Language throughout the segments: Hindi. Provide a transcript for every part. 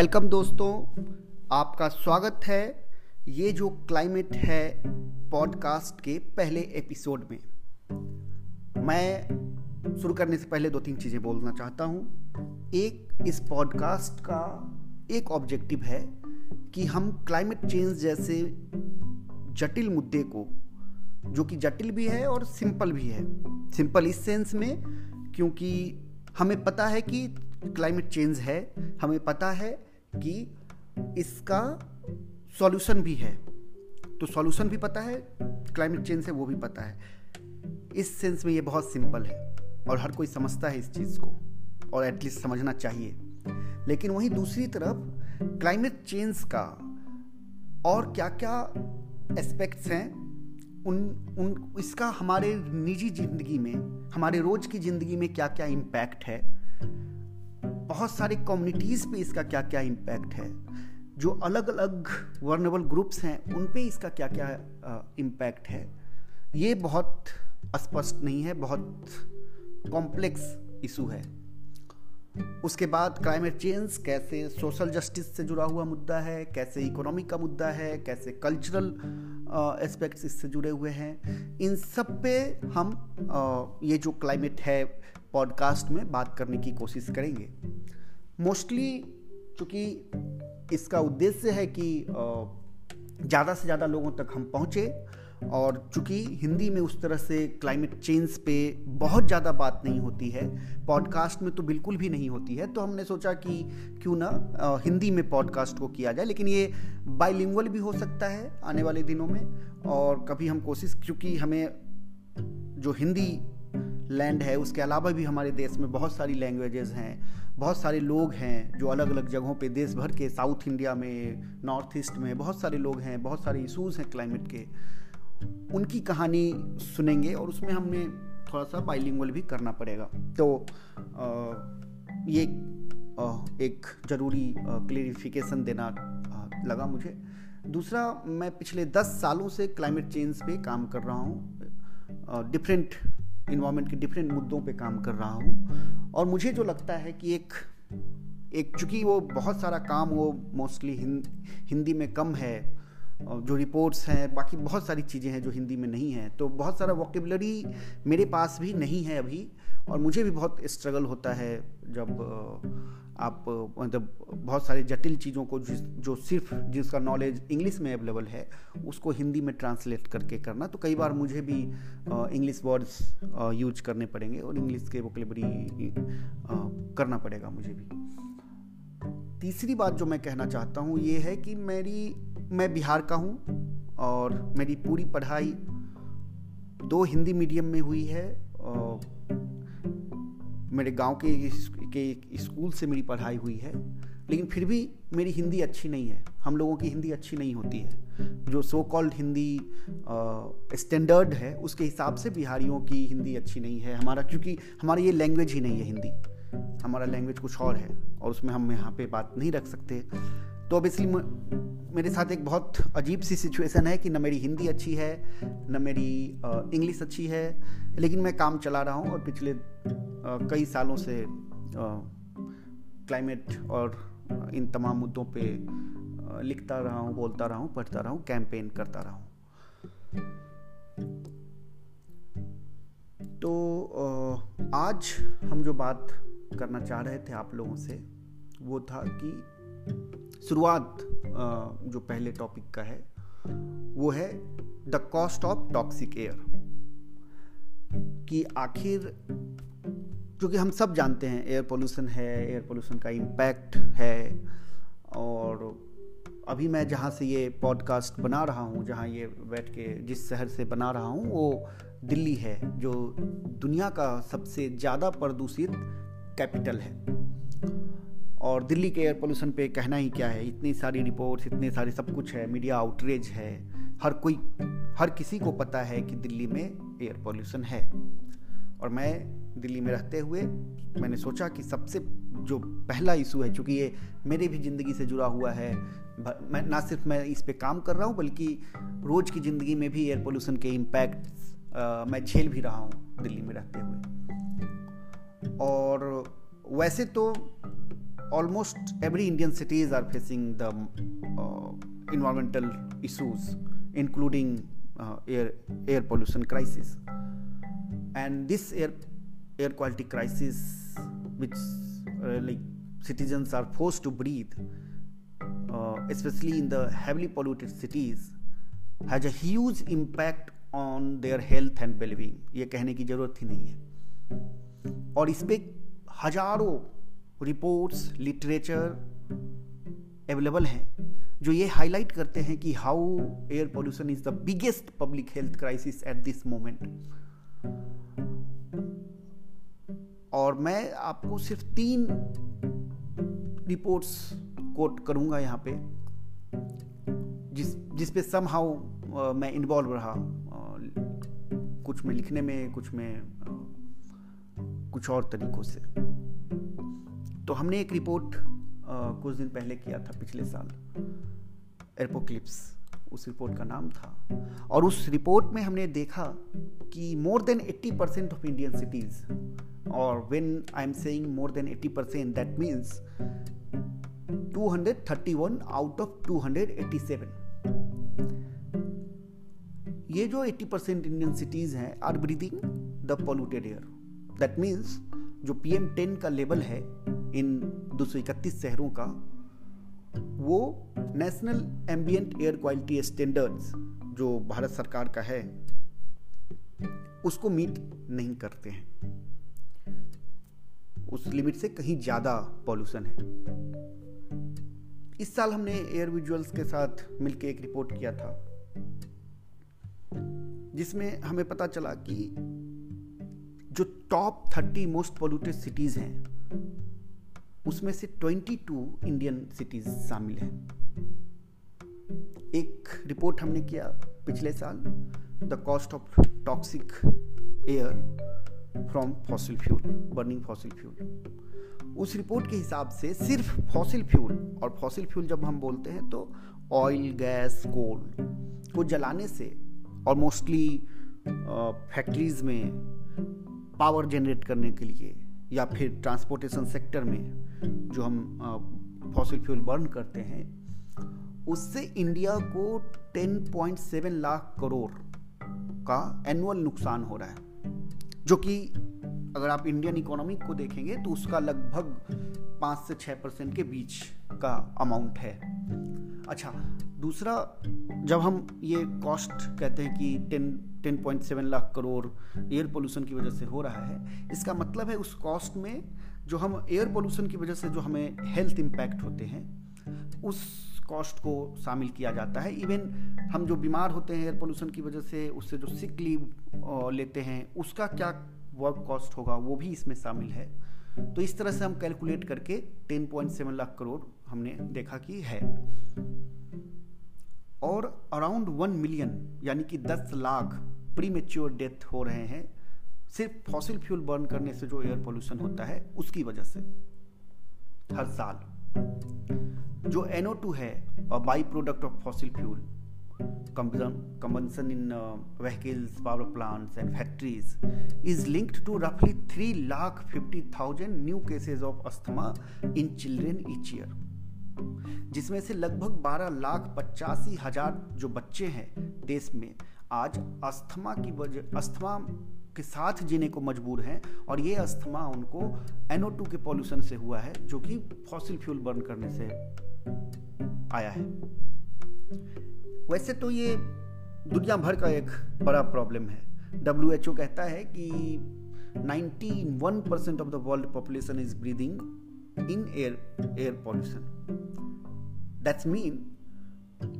वेलकम दोस्तों, आपका स्वागत है ये जो क्लाइमेट है पॉडकास्ट के पहले एपिसोड में। मैं शुरू करने से पहले दो तीन चीज़ें बोलना चाहता हूँ। एक, इस पॉडकास्ट का एक ऑब्जेक्टिव है कि हम क्लाइमेट चेंज जैसे जटिल मुद्दे को, जो कि जटिल भी है और सिंपल भी है, सिंपल इस सेंस में क्योंकि हमें पता है कि क्लाइमेट चेंज है, हमें पता है कि इसका सॉल्यूशन भी है, तो सॉल्यूशन भी पता है, क्लाइमेट चेंज है वो भी पता है। इस सेंस में ये बहुत सिंपल है और हर कोई समझता है इस चीज़ को, और एटलीस्ट समझना चाहिए। लेकिन वहीं दूसरी तरफ क्लाइमेट चेंज का और क्या क्या एस्पेक्ट्स हैं, उन इसका हमारे निजी ज़िंदगी में, हमारे रोज़ की ज़िंदगी में क्या क्या इम्पैक्ट है, बहुत सारे कम्युनिटीज़ पे इसका क्या क्या इम्पैक्ट है, जो अलग अलग वर्नेबल ग्रुप्स हैं उन पे इसका क्या क्या इम्पैक्ट है, ये बहुत स्पष्ट नहीं है, बहुत कॉम्प्लेक्स इशू है। उसके बाद क्लाइमेट चेंज कैसे सोशल जस्टिस से जुड़ा हुआ मुद्दा है, कैसे इकोनॉमी का मुद्दा है, कैसे कल्चरल एस्पेक्ट्स इससे जुड़े हुए हैं, इन सब पे हम ये जो क्लाइमेट है पॉडकास्ट में बात करने की कोशिश करेंगे। मोस्टली चूँकि इसका उद्देश्य है कि ज़्यादा से ज़्यादा लोगों तक हम पहुँचे, और चूँकि हिंदी में उस तरह से क्लाइमेट चेंज पे बहुत ज़्यादा बात नहीं होती है, पॉडकास्ट में तो बिल्कुल भी नहीं होती है, तो हमने सोचा कि क्यों ना हिंदी में पॉडकास्ट को किया जाए। लेकिन ये बाइलिंगुअल भी हो सकता है आने वाले दिनों में, और कभी हम कोशिश, क्योंकि हमें जो हिंदी लैंड है उसके अलावा भी हमारे देश में बहुत सारी लैंग्वेजेस हैं, बहुत सारे लोग हैं जो अलग अलग जगहों पे देश भर के, साउथ इंडिया में, नॉर्थ ईस्ट में बहुत सारे लोग हैं, बहुत सारे इशूज़ हैं क्लाइमेट के, उनकी कहानी सुनेंगे, और उसमें हमने थोड़ा सा बाइलिंगुअल भी करना पड़ेगा। तो ये एक ज़रूरी क्लेरिफिकेशन देना लगा मुझे। दूसरा, मैं पिछले 10 सालों से क्लाइमेट चेंज पे काम कर रहा हूँ, डिफरेंट इन्वायरमेंट के डिफरेंट मुद्दों पे काम कर रहा हूँ, और मुझे जो लगता है कि एक चूँकि वो बहुत सारा काम वो मोस्टली हिंदी में कम है, जो रिपोर्ट्स हैं, बाकी बहुत सारी चीज़ें हैं जो हिंदी में नहीं हैं, तो बहुत सारा वोकेबुलरी मेरे पास भी नहीं है अभी, और मुझे भी बहुत स्ट्रगल होता है जब आप मतलब बहुत सारी जटिल चीज़ों को जो सिर्फ जिसका नॉलेज इंग्लिश में अवेलेबल है उसको हिंदी में ट्रांसलेट करके करना, तो कई बार मुझे भी इंग्लिश वर्ड्स यूज करने पड़ेंगे और इंग्लिश के वोकेबुलरी करना पड़ेगा मुझे भी। तीसरी बात जो मैं कहना चाहता हूँ ये है कि मैं बिहार का हूँ, और मेरी पूरी पढ़ाई दो हिंदी मीडियम में हुई है, और मेरे गांव के स्कूल से मेरी पढ़ाई हुई है, लेकिन फिर भी मेरी हिंदी अच्छी नहीं है। हम लोगों की हिंदी अच्छी नहीं होती है, जो सो कॉल्ड हिंदी स्टैंडर्ड है उसके हिसाब से बिहारियों की हिंदी अच्छी नहीं है। हमारा, क्योंकि हमारी ये लैंग्वेज ही नहीं है हिंदी, हमारा लैंग्वेज कुछ और है, और उसमें हम यहाँ पे बात नहीं रख सकते। तो ऑब्वियसली मेरे साथ एक बहुत अजीब सी सिचुएशन है कि न मेरी हिंदी अच्छी है, न मेरी इंग्लिश अच्छी है, लेकिन मैं काम चला रहा हूँ, और पिछले कई सालों से क्लाइमेट और इन तमाम मुद्दों पे लिखता रहा हूँ, बोलता रहा हूँ, पढ़ता रहा हूँ, कैंपेन करता रहा हूँ। तो आज हम जो बात करना चाह रहे थे आप लोगों से वो था कि शुरुआत जो पहले टॉपिक का है वो है the cost of toxic air, कि आखिर, क्योंकि हम सब जानते हैं एयर पोल्यूशन का इम्पैक्ट है, और अभी मैं जहाँ से ये पॉडकास्ट बना रहा हूँ, जहाँ ये बैठ के जिस शहर से बना रहा हूँ वो दिल्ली है, जो दुनिया का सबसे ज़्यादा प्रदूषित कैपिटल है। और दिल्ली के एयर पोल्यूशन पे कहना ही क्या है, इतनी सारी रिपोर्ट्स, इतने सारे सब कुछ है, मीडिया आउटरीच है, हर किसी को पता है कि दिल्ली में एयर पोल्यूशन है। और मैं दिल्ली में रहते हुए मैंने सोचा कि सबसे जो पहला इशू है, चूँकि ये मेरे भी ज़िंदगी से जुड़ा हुआ है, मैं ना सिर्फ मैं इस पे काम कर रहा हूँ बल्कि रोज़ की ज़िंदगी में भी एयर पोल्यूशन के इम्पैक्ट्स मैं झेल भी रहा हूँ दिल्ली में रहते हुए। और वैसे तो almost every Indian cities are facing the environmental issues, including air pollution crisis. And this air quality crisis, which like citizens are forced to breathe, especially in the heavily polluted cities, has a huge impact on their health and well-being. ये कहने की ज़रूरत ही नहीं है, और इस पर हजारों रिपोर्ट्स, लिटरेचर अवेलेबल हैं जो ये हाईलाइट करते हैं कि how air pollution is the biggest public health crisis at this moment. और मैं आपको सिर्फ 3 रिपोर्ट्स कोट करूंगा यहाँ पे, जिस पे समहाउ मैं इन्वॉल्व रहा, कुछ में लिखने में, कुछ में कुछ और तरीकों से। तो हमने एक रिपोर्ट कुछ दिन पहले किया था पिछले साल, एयरपोक्लिप्स उस रिपोर्ट का नाम था, और उस रिपोर्ट में हमने देखा कि more than 80% of Indian cities, और when I am saying more than 80% that means 231 out of 287, ये जो 80% इंडियन सिटीज़ हैं are breathing the polluted air. That means जो PM 10 का लेवल है इन 231 शहरों का, वो national ambient air quality standards जो भारत सरकार का है उसको मीट नहीं करते हैं। उस लिमिट से कहीं ज़्यादा पॉल्यूशन है। इस साल हमने एयर विजुअल्स के साथ मिलकर एक रिपोर्ट किया था जिसमें हमें पता चला कि जो टॉप 30 मोस्ट पोल्यूटेड सिटीज़ हैं उसमें से 22 इंडियन सिटीज़ शामिल हैं। एक रिपोर्ट हमने किया पिछले साल, the cost of toxic air from fossil fuel, burning fossil fuel. उस रिपोर्ट के हिसाब से सिर्फ फॉसिल फ्यूल, और फॉसिल फ्यूल जब हम बोलते हैं तो ऑयल, गैस, कोल को जलाने से और मोस्टली फैक्ट्रीज़ में पावर जनरेट करने के लिए, या फिर ट्रांसपोर्टेशन सेक्टर में जो हम फॉसिल फ्यूल बर्न करते हैं, उससे इंडिया को 10.7 लाख करोड़ का एनुअल नुकसान हो रहा है, जो कि अगर आप इंडियन इकोनॉमी को देखेंगे तो उसका लगभग 5-6% के बीच का अमाउंट है। अच्छा, दूसरा, जब हम ये कॉस्ट कहते हैं कि 10.7 लाख करोड़ एयर पोल्यूशन की वजह से हो रहा है, इसका मतलब है उस कॉस्ट में जो हम एयर पोल्यूशन की वजह से जो हमें हेल्थ इम्पैक्ट होते हैं उस कॉस्ट को शामिल किया जाता है। इवन हम जो बीमार होते हैं एयर पोल्यूशन की वजह से, उससे जो सिक लीव लेते हैं उसका क्या वर्क कॉस्ट होगा वो भी इसमें शामिल है। तो इस तरह से हम कैलकुलेट करके 10.7 लाख करोड़ हमने देखा कि है, और अराउंड 1 मिलियन यानी कि 10 लाख प्रीमेच्योर डेथ हो रहे हैं सिर्फ फॉसिल फ्यूल बर्न करने से जो एयर पोल्यूशन होता है उसकी वजह से हर साल। जो NO2 है, by product of fossil fuel combustion in vehicles, power plants and factories, is linked to रफली 350,000 new cases of asthma in children each year, जिसमें से लगभग 12,85,000 जो बच्चे हैं देश में आज अस्थमा के साथ जीने को मजबूर हैं, और ये अस्थमा उनको NO2 के पॉल्यूशन से हुआ है जो कि फॉसिल फ्यूल बर्न करने से आया है। वैसे तो ये दुनिया भर का एक बड़ा प्रॉब्लम है। WHO कहता है कि 91% of the world population is breathing in air pollution. That's mean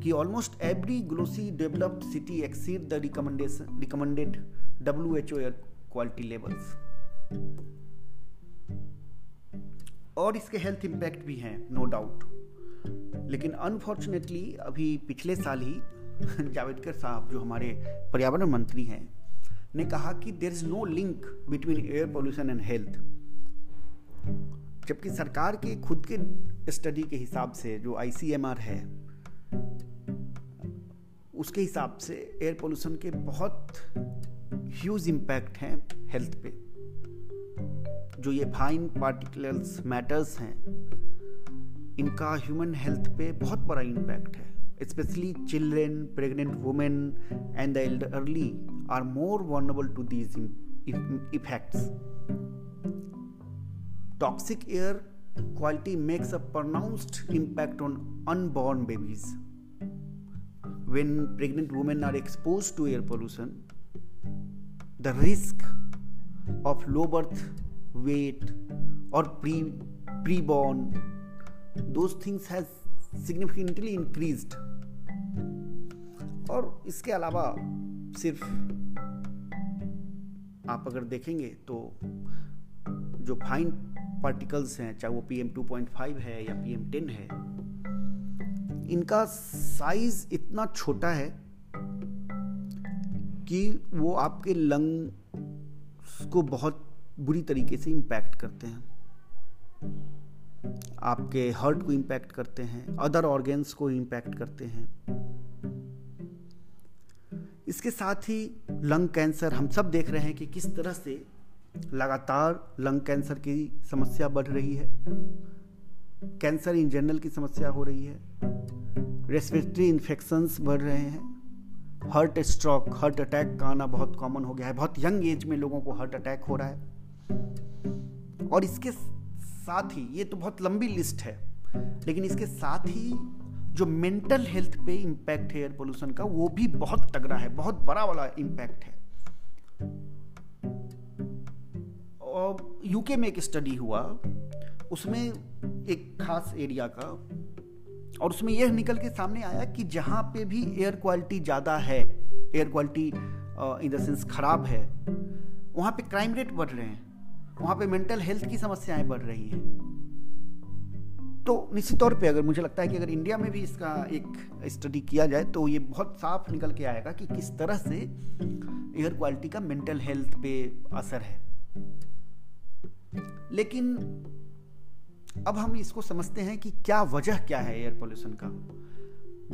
कि almost every glossy developed city exceed the recommended WHO air quality levels. और इसके हेल्थ इम्पैक्ट भी हैं, नो डाउट, लेकिन अनफॉर्चुनेटली अभी पिछले साल ही जावेडकर साहब जो हमारे पर्यावरण मंत्री हैं ने कहा कि there is no link between air pollution and health, जबकि सरकार के खुद के स्टडी के हिसाब से जो ICMR है उसके हिसाब से एयर पोल्यूशन के बहुत ह्यूज इम्पैक्ट हैं हेल्थ पे। जो ये फाइन पार्टिकल्स मैटर्स हैं इनका ह्यूमन हेल्थ पे बहुत बड़ा इम्पैक्ट है। Specially children, pregnant women and the elderly are more vulnerable to these effects. Toxic air quality makes a pronounced impact on unborn babies. When pregnant women are exposed to air pollution, the risk of low birth weight or preborn, those things has significantly increased. और इसके अलावा सिर्फ आप अगर देखेंगे तो जो फाइन पार्टिकल्स हैं, चाहे वो PM 2.5 है या PM 10 है, इनका साइज इतना छोटा है कि वो आपके लंग्स को बहुत बुरी तरीके से इम्पैक्ट करते हैं, आपके हार्ट को इम्पैक्ट करते हैं, अदर ऑर्गन्स को इम्पैक्ट करते हैं। इसके साथ ही लंग कैंसर, हम सब देख रहे हैं कि किस तरह से लगातार लंग कैंसर की समस्या बढ़ रही है, कैंसर इन जनरल की समस्या हो रही है, रेस्पिरेटरी इन्फेक्शंस बढ़ रहे हैं, हार्ट स्ट्रोक, हार्ट अटैक का आना बहुत कॉमन हो गया है, बहुत यंग एज में लोगों को हार्ट अटैक हो रहा है। और इसके साथ ही, ये तो बहुत लंबी लिस्ट है, लेकिन इसके साथ ही जो मेंटल हेल्थ पे इम्पैक्ट है एयर पोल्यूशन का, वो भी बहुत तगड़ा है, बहुत बड़ा वाला इम्पैक्ट है। यूके में एक स्टडी हुआ, उसमें एक खास एरिया का, और उसमें यह निकल के सामने आया कि जहाँ पे भी एयर क्वालिटी ज़्यादा है, air quality in the sense खराब है, वहाँ पे क्राइम रेट बढ़ रहे हैं, वहाँ पे मेंटल हेल्थ की समस्याएं बढ़ रही हैं। तो निश्चित तौर पे अगर मुझे लगता है कि अगर इंडिया में भी इसका एक स्टडी किया जाए तो ये बहुत साफ निकल के आएगा कि किस तरह से एयर क्वालिटी का मेंटल हेल्थ पे असर है। लेकिन अब हम इसको समझते हैं कि क्या वजह क्या है एयर पोल्यूशन का,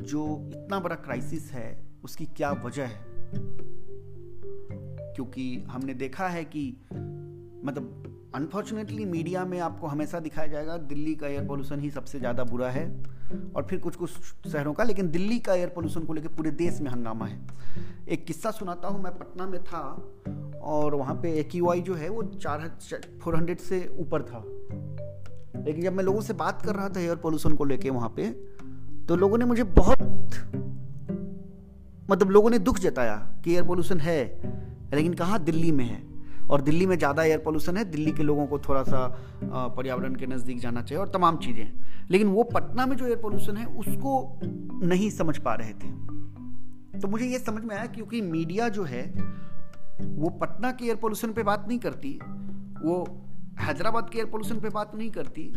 जो इतना बड़ा क्राइसिस है उसकी क्या वजह है। क्योंकि हमने देखा है कि मतलब अनफॉर्चुनेटली मीडिया में आपको हमेशा दिखाया जाएगा दिल्ली का एयर पोल्यूशन ही सबसे ज़्यादा बुरा है, और फिर कुछ कुछ शहरों का, लेकिन दिल्ली का एयर पोल्यूशन को लेकर पूरे देश में हंगामा है। एक किस्सा सुनाता हूँ, मैं पटना में था और वहाँ पे AQI जो है वो 400 से ऊपर था, लेकिन जब मैं लोगों से बात कर रहा था एयर पोल्यूशन को लेके वहाँ पे, तो लोगों ने मुझे बहुत मतलब लोगों ने दुख जताया कि एयर पोल्यूशन है, लेकिन कहाँ, दिल्ली में है, और दिल्ली में ज़्यादा एयर पोल्यूशन है, दिल्ली के लोगों को थोड़ा सा पर्यावरण के नज़दीक जाना चाहिए और तमाम चीज़ें। लेकिन वो पटना में जो एयर पोल्यूशन है उसको नहीं समझ पा रहे थे। तो मुझे ये समझ में आया क्योंकि मीडिया जो है वो पटना के एयर पोल्यूशन पे बात नहीं करती, वो हैदराबाद के एयर पोल्यूशन पे बात नहीं करती,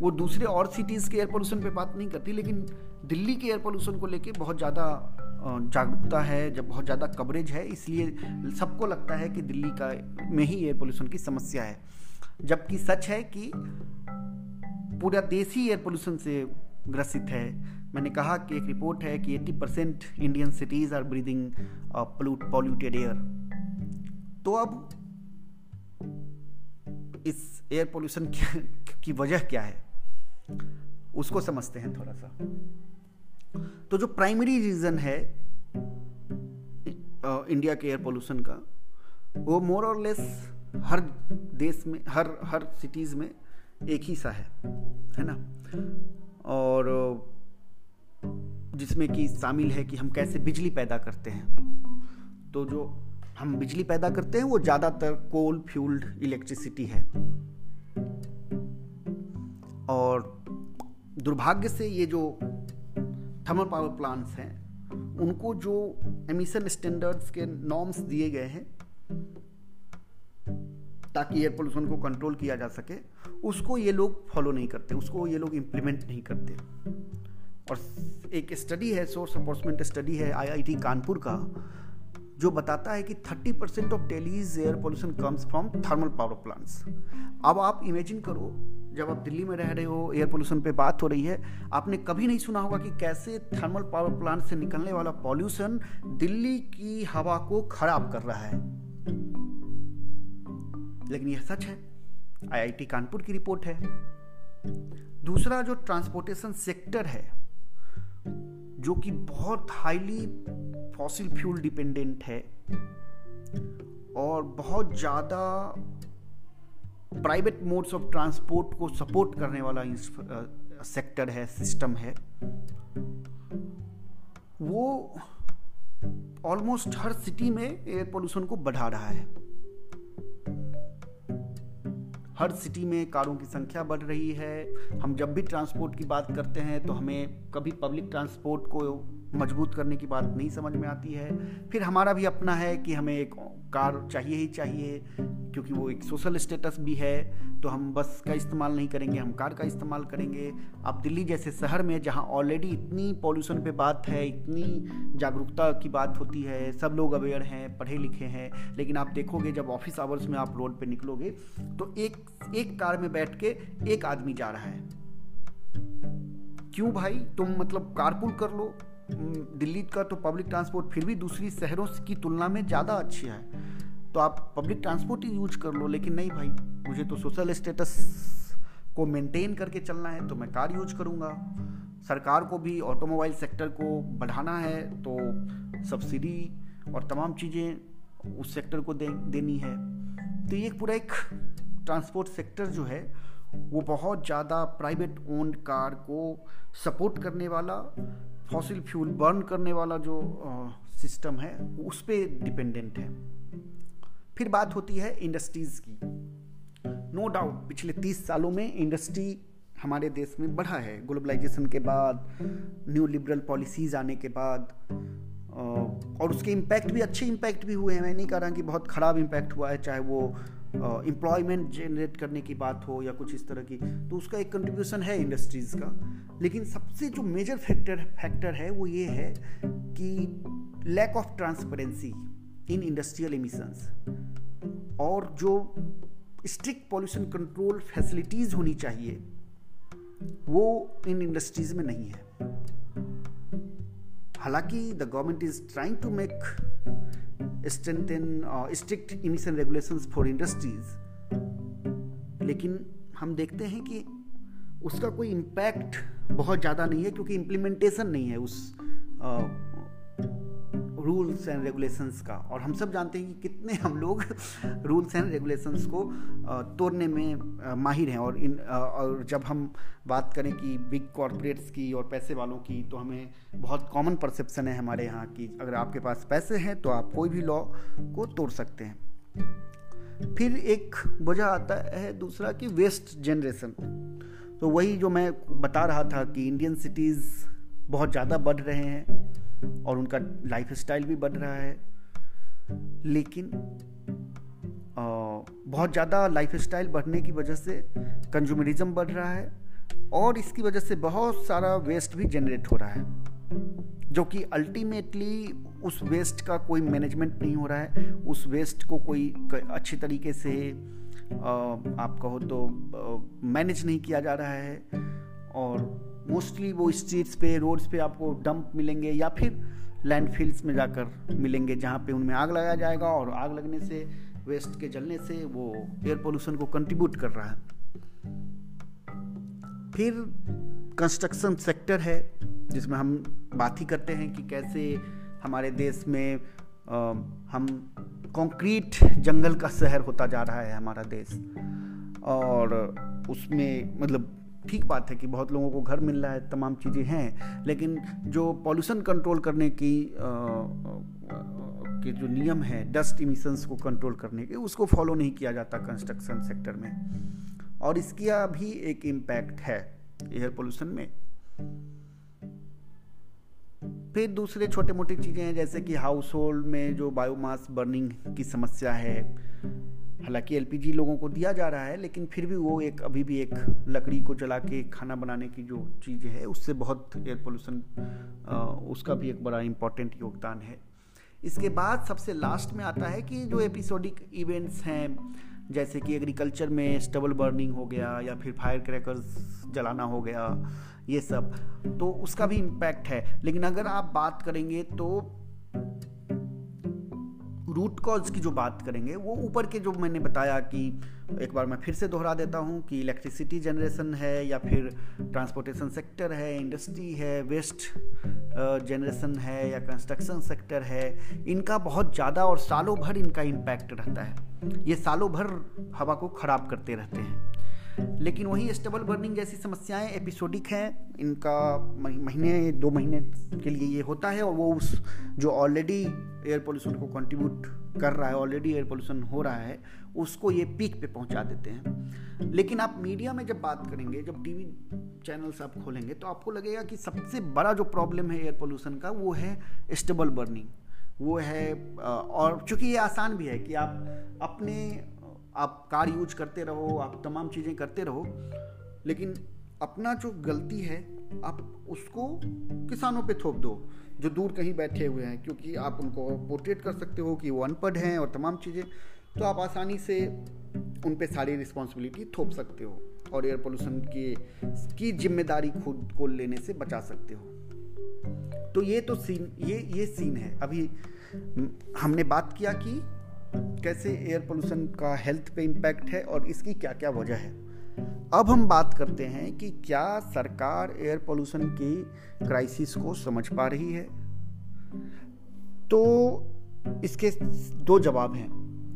वो दूसरे और सिटीज़ के एयर पोल्यूशन पे बात नहीं करती, लेकिन दिल्ली के एयर पोल्यूशन को लेके बहुत ज़्यादा जागरूकता है, जब बहुत ज़्यादा कवरेज है, इसलिए सबको लगता है कि दिल्ली का में ही एयर पोल्यूशन की समस्या है, जबकि सच है कि पूरा देश ही एयर पोल्यूशन से ग्रसित है। मैंने कहा कि एक रिपोर्ट है कि 80% Indian cities are breathing polluted air. तो अब इस एयर पोल्यूशन की वजह क्या है उसको समझते हैं थोड़ा सा। तो जो प्राइमरी रीज़न है इंडिया के एयर पोल्यूशन का, वो मोर और लेस हर देश में, हर सिटीज़ में एक ही सा है ना, और जिसमें कि शामिल है कि हम कैसे बिजली पैदा करते हैं। तो जो हम बिजली पैदा करते हैं वो ज़्यादातर कोल फ्यूल्ड इलेक्ट्रिसिटी है, और दुर्भाग्य से ये जो थर्मल पावर प्लांट्स हैं उनको जो एमिशन स्टैंडर्ड्स के नॉर्म्स दिए गए हैं ताकि एयर पोल्यूशन को कंट्रोल किया जा सके, उसको ये लोग फॉलो नहीं करते, उसको ये लोग इम्प्लीमेंट नहीं करते। और एक स्टडी है, सोर्स एनफोर्समेंट स्टडी है IIT कानपुर का, जो बताता है कि 30% of Delhi's air pollution comes from thermal power plants. अब आप इमेजिन करो, जब आप दिल्ली में रह रहे हो, एयर पोल्यूशन पे बात हो रही है, आपने कभी नहीं सुना होगा कि कैसे थर्मल पावर प्लांट से निकलने वाला पॉल्यूशन दिल्ली की हवा को खराब कर रहा है, लेकिन यह सच है, IIT कानपुर की रिपोर्ट है। दूसरा जो ट्रांसपोर्टेशन सेक्टर है जो कि बहुत हाईली फॉसिल फ्यूल डिपेंडेंट है और बहुत ज़्यादा प्राइवेट मोड्स ऑफ ट्रांसपोर्ट को सपोर्ट करने वाला सेक्टर है, सिस्टम है, वो ऑलमोस्ट हर सिटी में एयर पोल्यूशन को बढ़ा रहा है। हर सिटी में कारों की संख्या बढ़ रही है। हम जब भी ट्रांसपोर्ट की बात करते हैं तो हमें कभी पब्लिक ट्रांसपोर्ट को मजबूत करने की बात नहीं समझ में आती है। फिर हमारा भी अपना है कि हमें एक कार चाहिए ही चाहिए क्योंकि वो एक सोशल स्टेटस भी है, तो हम बस का इस्तेमाल नहीं करेंगे, हम कार का इस्तेमाल करेंगे। अब दिल्ली जैसे शहर में जहाँ ऑलरेडी इतनी पॉल्यूशन पे बात है, इतनी जागरूकता की बात होती है, सब लोग अवेयर हैं, पढ़े लिखे हैं, लेकिन आप देखोगे जब ऑफिस आवर्स में आप रोड पे निकलोगे तो एक कार में बैठ के एक आदमी जा रहा है। क्यों भाई, तुम मतलब कारपूल कर लो। दिल्ली का तो पब्लिक ट्रांसपोर्ट फिर भी दूसरी शहरों की तुलना में ज़्यादा अच्छी है, तो आप पब्लिक ट्रांसपोर्ट ही यूज कर लो। लेकिन नहीं भाई, मुझे तो सोशल स्टेटस को मेंटेन करके चलना है तो मैं कार यूज करूँगा। सरकार को भी ऑटोमोबाइल सेक्टर को बढ़ाना है तो सब्सिडी और तमाम चीज़ें उस सेक्टर को देनी है। तो ये पूरा एक ट्रांसपोर्ट सेक्टर जो है वो बहुत ज़्यादा प्राइवेट ओन्ड कार को सपोर्ट करने वाला, फॉसिल फ्यूल बर्न करने वाला जो सिस्टम है उस पे डिपेंडेंट है। फिर बात होती है इंडस्ट्रीज़ की। नो डाउट पिछले 30 सालों में इंडस्ट्री हमारे देश में बढ़ा है, ग्लोबलाइजेशन के बाद, न्यू लिबरल पॉलिसीज़ आने के बाद, और उसके इम्पैक्ट भी, अच्छे इम्पैक्ट भी हुए हैं। मैं नहीं कह रहा कि बहुत ख़राब इम्पैक्ट हुआ है, चाहे वो एम्प्लॉयमेंट जनरेट करने की बात हो या कुछ इस तरह की, तो उसका एक कंट्रीब्यूशन है इंडस्ट्रीज़ का। लेकिन सबसे जो मेजर फैक्टर है वो ये है कि lack of transparency in industrial emissions, और जो स्ट्रिक्ट पॉल्यूशन कंट्रोल फैसिलिटीज़ होनी चाहिए वो इन इंडस्ट्रीज़ में नहीं है। हालांकि the government is trying to make strengthen strict emission regulations for industries, लेकिन हम देखते हैं कि उसका कोई इम्पैक्ट बहुत ज़्यादा नहीं है क्योंकि इम्प्लीमेंटेशन नहीं है उस रूल्स एंड रेगुलेशंस का। और हम सब जानते हैं कि कितने हम लोग रूल्स एंड रेगुलेशंस को तोड़ने में माहिर हैं। और जब हम बात करें कि बिग कॉरपोरेट्स की और पैसे वालों की, तो हमें बहुत कॉमन परसेप्शन है हमारे यहाँ कि अगर आपके पास पैसे हैं तो आप कोई भी लॉ को तोड़ सकते हैं। फिर एक वजह आता है दूसरा कि वेस्ट जनरेशन। तो वही जो मैं बता रहा था कि इंडियन सिटीज़ बहुत ज़्यादा बढ़ रहे हैं और उनका लाइफस्टाइल भी बढ़ रहा है, लेकिन बहुत ज़्यादा लाइफस्टाइल बढ़ने की वजह से कंज्यूमरिज्म बढ़ रहा है और इसकी वजह से बहुत सारा वेस्ट भी जनरेट हो रहा है, जो कि अल्टीमेटली उस वेस्ट का कोई मैनेजमेंट नहीं हो रहा है। उस वेस्ट को कोई अच्छी तरीके से आप कहो तो मैनेज नहीं किया जा रहा है और मोस्टली वो स्ट्रीट्स पे, रोड्स पे आपको डंप मिलेंगे या फिर लैंडफिल्स में जाकर मिलेंगे, जहाँ पे उनमें आग लगाया जाएगा और आग लगने से, वेस्ट के जलने से वो एयर पोल्यूशन को कंट्रीब्यूट कर रहा है। फिर कंस्ट्रक्शन सेक्टर है जिसमें हम बात ही करते हैं कि कैसे हमारे देश में हम कंक्रीट जंगल का शहर होता जा रहा है हमारा देश, और उसमें मतलब ठीक बात है कि बहुत लोगों को घर मिल रहा है, तमाम चीज़ें हैं, लेकिन जो पॉल्यूशन कंट्रोल करने के जो नियम है डस्ट इमिशंस को कंट्रोल करने के, उसको फॉलो नहीं किया जाता कंस्ट्रक्शन सेक्टर में, और इसका भी एक इम्पैक्ट है एयर पोल्यूशन में। फिर दूसरे छोटे मोटे चीज़ें हैं जैसे कि हाउस होल्ड में जो बायोमास बर्निंग की समस्या है। हालांकि एलपीजी लोगों को दिया जा रहा है, लेकिन फिर भी वो एक अभी भी एक लकड़ी को जला के खाना बनाने की जो चीज़ है उससे बहुत एयर पोल्यूशन, उसका भी एक बड़ा इम्पॉर्टेंट योगदान है। इसके बाद सबसे लास्ट में आता है कि जो एपिसोडिक इवेंट्स हैं जैसे कि एग्रीकल्चर में स्टबल बर्निंग हो गया या फिर फायर क्रैकर्स जलाना हो गया, ये सब, तो उसका भी इम्पैक्ट है। लेकिन अगर आप बात करेंगे तो रूट कॉज की जो बात करेंगे वो ऊपर के जो मैंने बताया कि एक बार मैं फिर से दोहरा देता हूँ कि इलेक्ट्रिसिटी जनरेशन है या फिर ट्रांसपोर्टेशन सेक्टर है, इंडस्ट्री है, वेस्ट जनरेशन है या कंस्ट्रक्शन सेक्टर है, इनका बहुत ज़्यादा और सालों भर इनका इम्पैक्ट रहता है। ये सालों भर हवा को ख़राब करते रहते हैं। लेकिन वहीं स्टेबल बर्निंग जैसी समस्याएं एपिसोडिक हैं, इनका महीने दो महीने के लिए ये होता है और वो उस जो ऑलरेडी एयर पोल्यूशन को कंट्रीब्यूट कर रहा है, ऑलरेडी एयर पोल्यूशन हो रहा है, उसको ये पीक पे पहुंचा देते हैं। लेकिन आप मीडिया में जब बात करेंगे, जब टीवी चैनल्स आप खोलेंगे तो आपको लगेगा कि सबसे बड़ा जो प्रॉब्लम है एयर पोल्यूशन का वो है स्टेबल बर्निंग, वो है। और चूँकि ये आसान भी है कि आप कार यूज करते रहो, आप तमाम चीज़ें करते रहो, लेकिन अपना जो गलती है आप उसको किसानों पे थोप दो जो दूर कहीं बैठे हुए हैं, क्योंकि आप उनको पोर्ट्रेट कर सकते हो कि वो अनपढ़ हैं और तमाम चीज़ें, तो आप आसानी से उन पे सारी रिस्पॉन्सिबिलिटी थोप सकते हो और एयर पोल्यूशन की जिम्मेदारी खुद को लेने से बचा सकते हो। तो ये सीन है। अभी हमने बात किया कि कैसे एयर पोल्यूशन का हेल्थ पे इम्पैक्ट है और इसकी क्या क्या वजह है। अब हम बात करते हैं कि क्या सरकार एयर पोल्यूशन की क्राइसिस को समझ पा रही है। तो इसके दो जवाब हैं,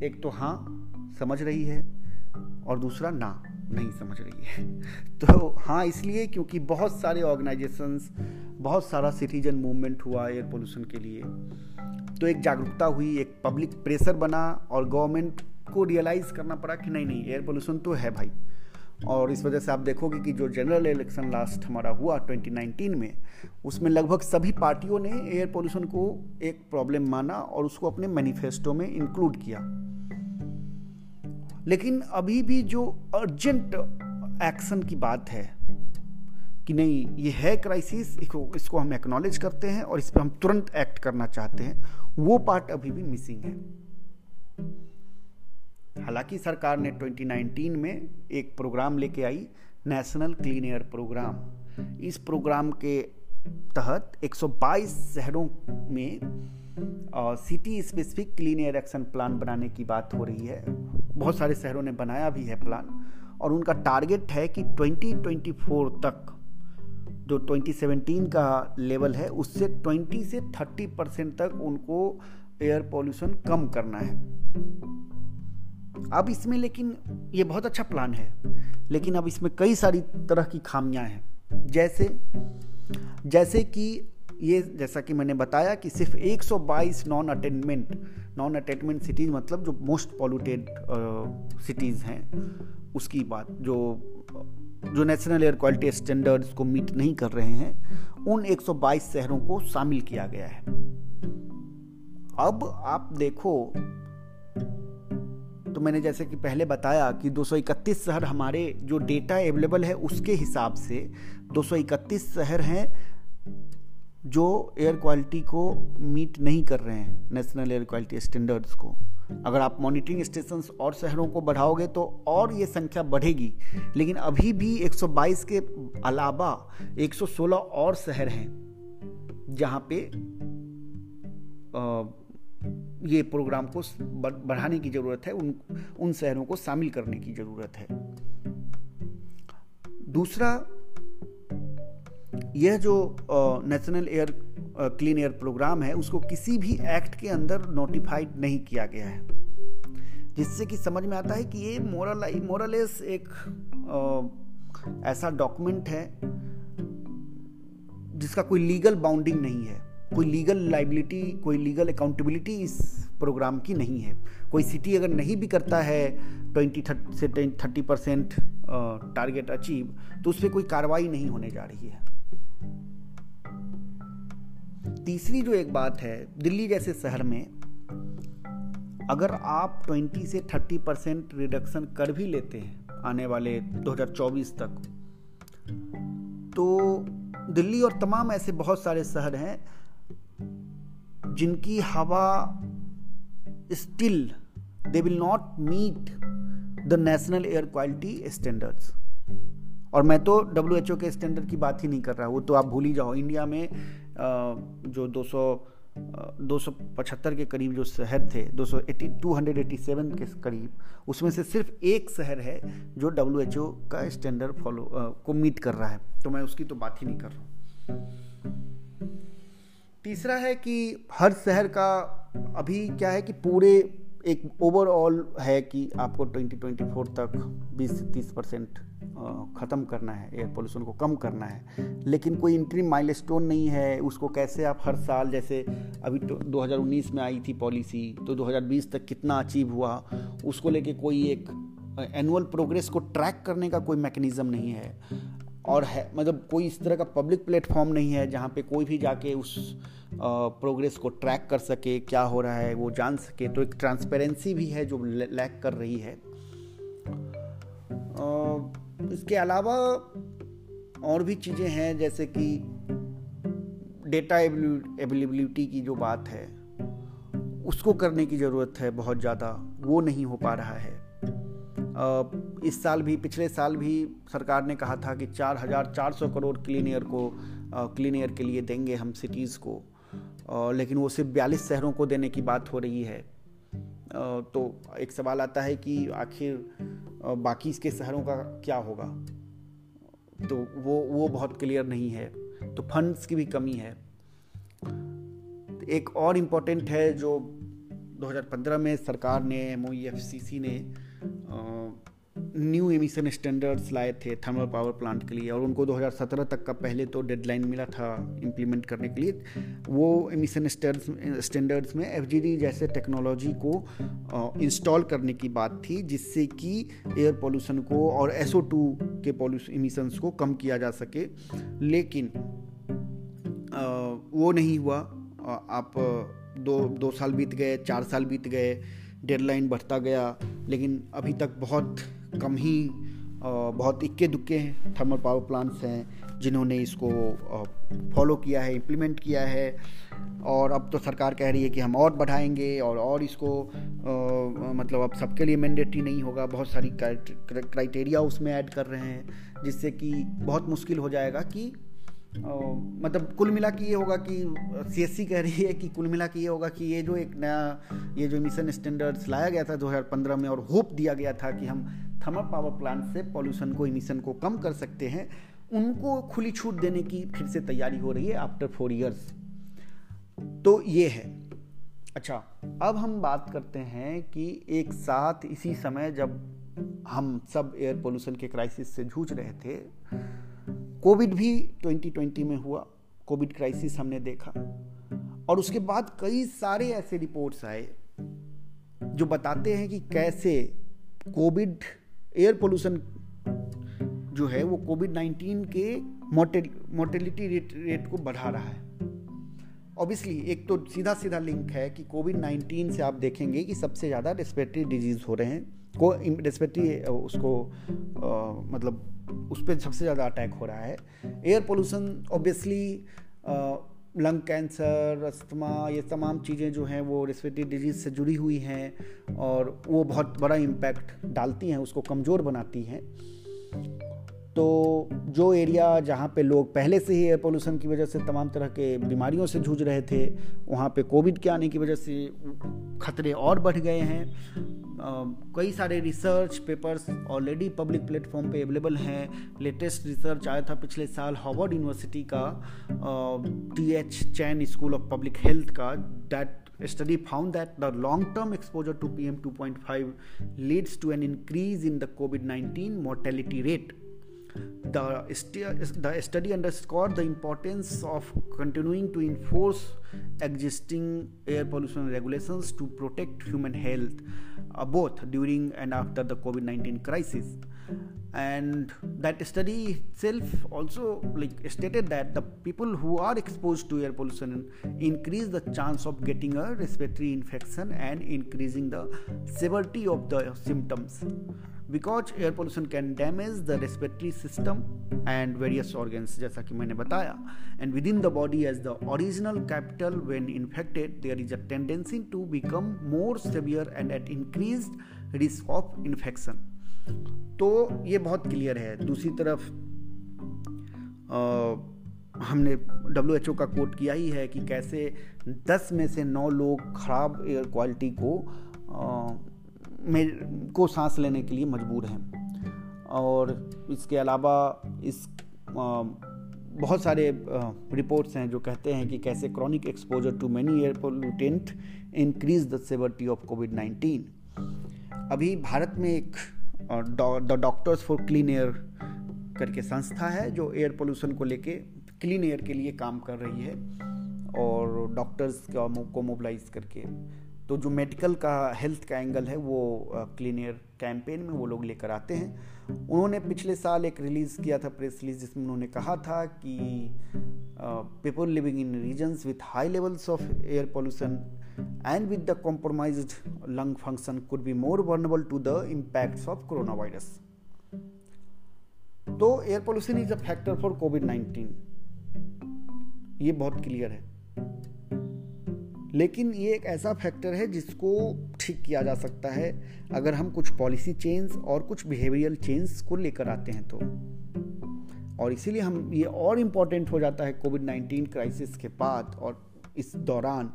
एक तो हाँ समझ रही है और दूसरा ना नहीं समझ रही है। तो हाँ इसलिए क्योंकि बहुत सारे ऑर्गेनाइजेशंस, बहुत सारा सिटीजन मूवमेंट हुआ एयर पोल्यूशन के लिए, तो एक जागरूकता हुई, एक पब्लिक प्रेशर बना और गवर्नमेंट को रियलाइज़ करना पड़ा कि नहीं एयर पोल्यूशन तो है भाई। और इस वजह से आप देखोगे कि जो जनरल इलेक्शन लास्ट हमारा हुआ 2019 में, उसमें लगभग सभी पार्टियों ने एयर पोल्यूशन को एक प्रॉब्लम माना और उसको अपने मैनिफेस्टो में इंक्लूड किया। लेकिन अभी भी जो अर्जेंट एक्शन की बात है कि नहीं ये है क्राइसिस, इसको हम एक्नॉलेज करते हैं और इस पर हम तुरंत एक्ट करना चाहते हैं, वो पार्ट अभी भी मिसिंग है। हालांकि सरकार ने 2019 में एक प्रोग्राम लेके आई, नेशनल क्लीन एयर प्रोग्राम। इस प्रोग्राम के तहत 122 शहरों में city specific clean air action plan बनाने की बात हो रही है। बहुत सारे शहरों ने बनाया भी है प्लान और उनका टारगेट है कि 2024 तक जो 2017 का लेवल है उससे 20 से 30% तक उनको एयर पोल्यूशन कम करना है। अब इसमें लेकिन ये बहुत अच्छा प्लान है, लेकिन अब इसमें कई सारी तरह की खामियां हैं। जैसे कि ये, जैसा कि मैंने बताया कि सिर्फ 122 नॉन अटेनमेंट सिटीज़, मतलब जो मोस्ट पॉल्यूटेड सिटीज़ हैं उसकी बात, जो नेशनल एयर क्वालिटी स्टैंडर्ड्स को मीट नहीं कर रहे हैं, उन 122 शहरों को शामिल किया गया है। अब आप देखो तो मैंने जैसे कि पहले बताया कि 231 शहर हमारे जो डेटा अवेलेबल है उसके हिसाब से 231 शहर हैं जो एयर क्वालिटी को मीट नहीं कर रहे हैं, नेशनल एयर क्वालिटी स्टैंडर्ड्स को। अगर आप मॉनिटरिंग स्टेशंस और शहरों को बढ़ाओगे तो और ये संख्या बढ़ेगी, लेकिन अभी भी 122 के अलावा 116 और शहर हैं जहाँ पे ये प्रोग्राम को बढ़ाने की ज़रूरत है, उन शहरों को शामिल करने की ज़रूरत है। दूसरा, यह जो national air clean air programme है उसको किसी भी एक्ट के अंदर नोटिफाइड नहीं किया गया है, जिससे कि समझ में आता है कि ये मोरलेस एक ऐसा डॉक्यूमेंट है जिसका कोई लीगल बाउंडिंग नहीं है, कोई लीगल लाइबिलिटी, कोई लीगल अकाउंटेबिलिटी इस प्रोग्राम की नहीं है। कोई सिटी अगर नहीं भी करता है 20-30% टारगेट अचीव तो उस पर कोई कार्रवाई नहीं होने जा रही है। तीसरी जो एक बात है, दिल्ली जैसे शहर में अगर आप 20-30% रिडक्शन कर भी लेते हैं आने वाले 2024 तक, तो दिल्ली और तमाम ऐसे बहुत सारे शहर हैं जिनकी हवा still they will not meet the national air quality standards. और मैं तो WHO के स्टैंडर्ड की बात ही नहीं कर रहा, वो तो आप भूल ही जाओ। इंडिया में जो 200 275 के करीब जो शहर थे 287 के करीब, उसमें से सिर्फ एक शहर है जो WHO का स्टैंडर्ड फॉलो को मीट कर रहा है, तो मैं उसकी तो बात ही नहीं कर रहा हूँ। तीसरा है कि हर शहर का अभी क्या है कि पूरे एक ओवरऑल है कि आपको 2024 तक 20-30% ख़त्म करना है, एयर पोल्यूशन को कम करना है, लेकिन कोई इंटरिम माइलस्टोन नहीं है। उसको कैसे आप हर साल, जैसे अभी 2019 में आई थी पॉलिसी, तो 2020 तक कितना अचीव हुआ, उसको लेके कोई एक एनुअल प्रोग्रेस को ट्रैक करने का कोई मैकेनिज़्म नहीं है, और है मतलब कोई इस तरह का पब्लिक प्लेटफॉर्म नहीं है जहाँ पे कोई भी जाके उस प्रोग्रेस को ट्रैक कर सके, क्या हो रहा है वो जान सके। तो एक ट्रांसपेरेंसी भी है जो लैक कर रही है। इसके अलावा और भी चीज़ें हैं, जैसे कि डेटा अवेलेबिलिटी की जो बात है उसको करने की ज़रूरत है बहुत ज़्यादा, वो नहीं हो पा रहा है। इस साल भी, पिछले साल भी सरकार ने कहा था कि 4,400 करोड़ क्लीन एयर के लिए देंगे हम सिटीज़ को, लेकिन वो सिर्फ 42 शहरों को देने की बात हो रही है। तो एक सवाल आता है कि आखिर बाकी इसके शहरों का क्या होगा, तो वो बहुत क्लियर नहीं है। तो फंड्स की भी कमी है। एक और इम्पोर्टेंट है जो 2015 में सरकार ने, MOEFCC ने न्यू एमिशन स्टैंडर्ड्स लाए थे थर्मल पावर प्लांट के लिए, और उनको 2017 तक का पहले तो डेडलाइन मिला था इम्प्लीमेंट करने के लिए। वो एमिशन स्टैंडर्ड्स में FGD जैसे टेक्नोलॉजी को इंस्टॉल करने की बात थी, जिससे कि एयर पोल्यूशन को और SO2 के पोल्यूशन एमिशंस को कम किया जा सके, लेकिन वो नहीं हुआ। आप दो साल बीत गए, 4 साल बीत गए, डेडलाइन बढ़ता गया, लेकिन अभी तक बहुत कम ही, बहुत इक्के दुक्के हैं थर्मल पावर प्लांट्स हैं जिन्होंने इसको फॉलो किया है, इम्प्लीमेंट किया है। और अब तो सरकार कह रही है कि हम और बढ़ाएंगे और इसको मतलब अब सबके लिए मैंडेटरी नहीं होगा, बहुत सारी क्राइटेरिया उसमें ऐड कर रहे हैं, जिससे कि बहुत मुश्किल हो जाएगा कि मतलब कुल मिला के ये होगा कि CSC कह रही है कि कुल मिला के ये होगा कि ये जो एक नया, ये जो एमिशन स्टैंडर्ड्स लाया गया था 2015 में, और होप दिया गया था कि हम थर्मल पावर प्लांट से पोल्यूशन को, एमिशन को कम कर सकते हैं, उनको खुली छूट देने की फिर से तैयारी हो रही है आफ्टर 4 इयर्स। तो ये है। अच्छा, अब हम बात करते हैं कि एक साथ इसी समय जब हम सब एयर पोल्यूशन के क्राइसिस से जूझ रहे थे, कोविड भी 2020 में हुआ, कोविड क्राइसिस हमने देखा, और उसके बाद कई सारे ऐसे रिपोर्ट्स आए जो बताते हैं कि कैसे कोविड एयर पोल्यूशन जो है वो कोविड-19 के मोर्टेलिटी रेट को बढ़ा रहा है। ऑब्वियसली एक तो सीधा लिंक है कि कोविड-19 से आप देखेंगे कि सबसे ज़्यादा रेस्पिरेटरी डिजीज़ हो रहे हैं, मतलब उस पर सबसे ज़्यादा अटैक हो रहा है। Air pollution obviously lung cancer, asthma, ये तमाम चीज़ें जो हैं वो रेस्पिरेटरी डिजीज़ से जुड़ी हुई हैं, और वो बहुत बड़ा इम्पैक्ट डालती हैं, उसको कमज़ोर बनाती हैं। तो जो एरिया जहाँ पे लोग पहले से ही एयर पोल्यूशन की वजह से तमाम तरह के बीमारियों से जूझ रहे थे, वहाँ पे कोविड के आने की वजह से खतरे और बढ़ गए हैं। कई सारे research papers already public platform पे अवेलेबल हैं। लेटेस्ट रिसर्च आया था पिछले साल हार्वर्ड यूनिवर्सिटी का TH Chan school of public health का। That study found that the long-term exposure to PM 2.5 leads to an increase in the COVID-19 mortality rate. The study underscored the importance of continuing to enforce existing air pollution regulations to protect human health, both during and after the COVID-19 crisis. And that study itself also stated that the people who are exposed to air pollution increase the chance of getting a respiratory infection and increasing the severity of the symptoms, because air pollution can damage the respiratory system and various organs, जैसा कि मैंने बताया, and within the body as the original capital when infected, there is a tendency to become more severe and at increased risk of infection. तो ये बहुत क्लियर है। दूसरी तरफ हमने WHO का कोट किया ही है कि कैसे 10 में से 9 लोग खराब एयर क्वालिटी को सांस लेने के लिए मजबूर हैं। और इसके अलावा बहुत सारे रिपोर्ट्स हैं जो कहते हैं कि कैसे chronic exposure to many air pollutant increase the severity of कोविड-19। अभी भारत में एक डॉक्टर्स फॉर क्लीन एयर करके संस्था है जो एयर पोल्यूशन को लेके क्लीन एयर के लिए काम कर रही है और डॉक्टर्स को मोबिलाइज करके, तो जो मेडिकल का हेल्थ का एंगल है वो क्लीन एयर कैंपेन में वो लोग लेकर आते हैं। उन्होंने पिछले साल एक रिलीज़ किया था, प्रेस रिलीज, जिसमें उन्होंने कहा था कि people living in regions with high levels of air pollution and with the compromised lung function could be more vulnerable to the impacts of corona virus. तो air pollution is a factor for कोविड-19, ये बहुत क्लियर है, लेकिन ये एक ऐसा फैक्टर है जिसको ठीक किया जा सकता है अगर हम कुछ पॉलिसी चेंज और कुछ बिहेवियरल चेंज को लेकर आते हैं तो। और इसीलिए हम ये और इम्पॉर्टेंट हो जाता है कोविड-19 क्राइसिस के बाद और इस दौरान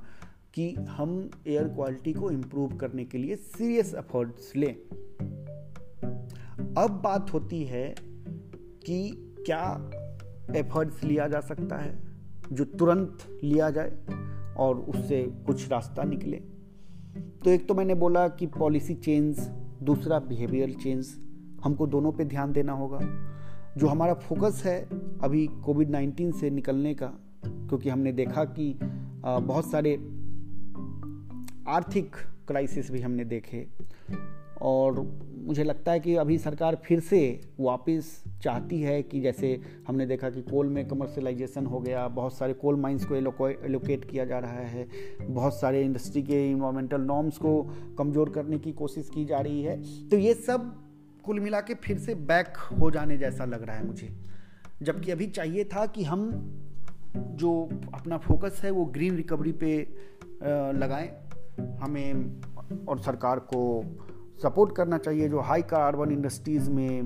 कि हम एयर क्वालिटी को इम्प्रूव करने के लिए सीरियस एफर्ट्स लें। अब बात होती है कि क्या एफर्ट्स लिया जा सकता है जो तुरंत लिया जाए और उससे कुछ रास्ता निकले। तो एक तो मैंने बोला कि पॉलिसी चेंज, दूसरा बिहेवियर चेंज, हमको दोनों पे ध्यान देना होगा। जो हमारा फोकस है अभी कोविड-19 से निकलने का, क्योंकि हमने देखा कि बहुत सारे आर्थिक क्राइसिस भी हमने देखे और मुझे लगता है कि अभी सरकार फिर से वापस चाहती है कि जैसे हमने देखा कि कोल में कमर्शलाइजेशन हो गया, बहुत सारे कोल माइंस को एलोकेट किया जा रहा है, बहुत सारे इंडस्ट्री के इन्वायरमेंटल नॉर्म्स को कमज़ोर करने की कोशिश की जा रही है। तो ये सब कुल मिला के फिर से बैक हो जाने जैसा लग रहा है मुझे, जबकि अभी चाहिए था कि हम जो अपना फोकस है वो ग्रीन रिकवरी पे लगाएं। हमें और सरकार को सपोर्ट करना चाहिए, जो हाई कार्बन इंडस्ट्रीज़ में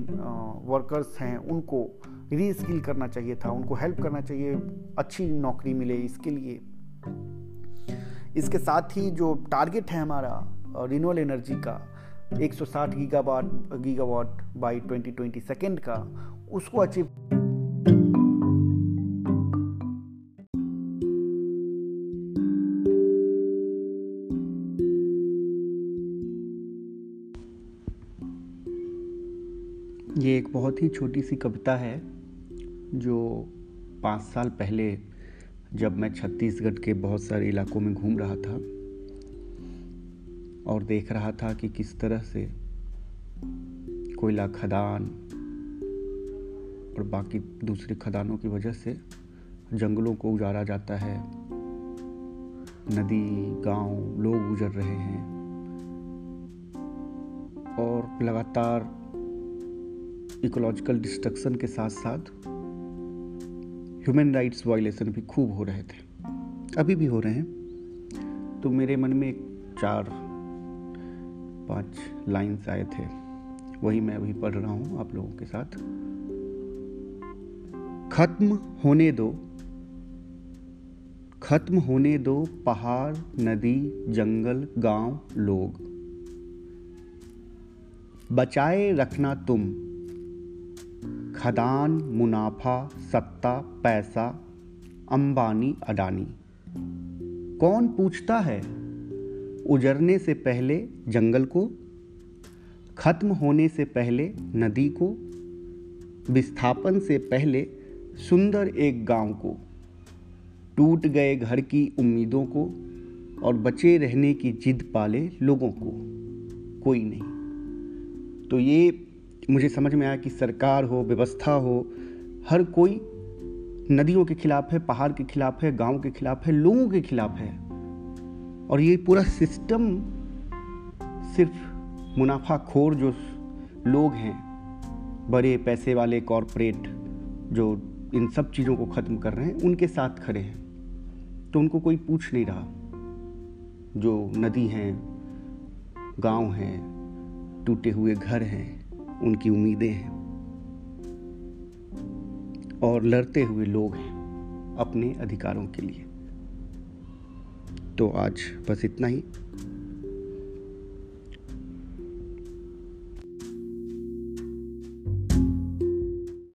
वर्कर्स हैं उनको रीस्किल करना चाहिए था, उनको हेल्प करना चाहिए, अच्छी नौकरी मिले इसके लिए। इसके साथ ही जो टारगेट है हमारा रिन्यूएबल एनर्जी का 160 गीगावाट बाई 2022 का, उसको अचीव। ये एक बहुत ही छोटी सी कविता है जो 5 साल पहले जब मैं छत्तीसगढ़ के बहुत सारे इलाकों में घूम रहा था और देख रहा था कि किस तरह से कोयला खदान और बाकी दूसरे खदानों की वजह से जंगलों को उजाड़ा जाता है, नदी, गांव, लोग गुजर रहे हैं और लगातार इकोलॉजिकल डिस्ट्रक्शन के साथ साथ ह्यूमन राइट्स वायलेशन भी खूब हो रहे थे, अभी भी हो रहे हैं। तो मेरे मन में 4-5 लाइन्स आए थे, वही मैं अभी पढ़ रहा हूँ आप लोगों के साथ। खत्म होने दो पहाड़, नदी, जंगल, गांव, लोग, बचाए रखना तुम खदान, मुनाफा, सत्ता, पैसा, अंबानी, अडानी। कौन पूछता है उजड़ने से पहले जंगल को, खत्म होने से पहले नदी को, विस्थापन से पहले सुंदर एक गांव को, टूट गए घर की उम्मीदों को और बचे रहने की जिद पाले लोगों को, कोई नहीं। तो ये मुझे समझ में आया कि सरकार हो, व्यवस्था हो, हर कोई नदियों के खिलाफ है, पहाड़ के खिलाफ है, गांव के खिलाफ है, लोगों के खिलाफ है और ये पूरा सिस्टम सिर्फ मुनाफाखोर जो लोग हैं, बड़े पैसे वाले कॉरपोरेट जो इन सब चीज़ों को ख़त्म कर रहे हैं, उनके साथ खड़े हैं। तो उनको कोई पूछ नहीं रहा, जो नदी हैं, गांव हैं, टूटे हुए घर हैं, उनकी उम्मीदें हैं और लड़ते हुए लोग हैं। अपने अधिकारों के लिए। तो आज बस इतना ही।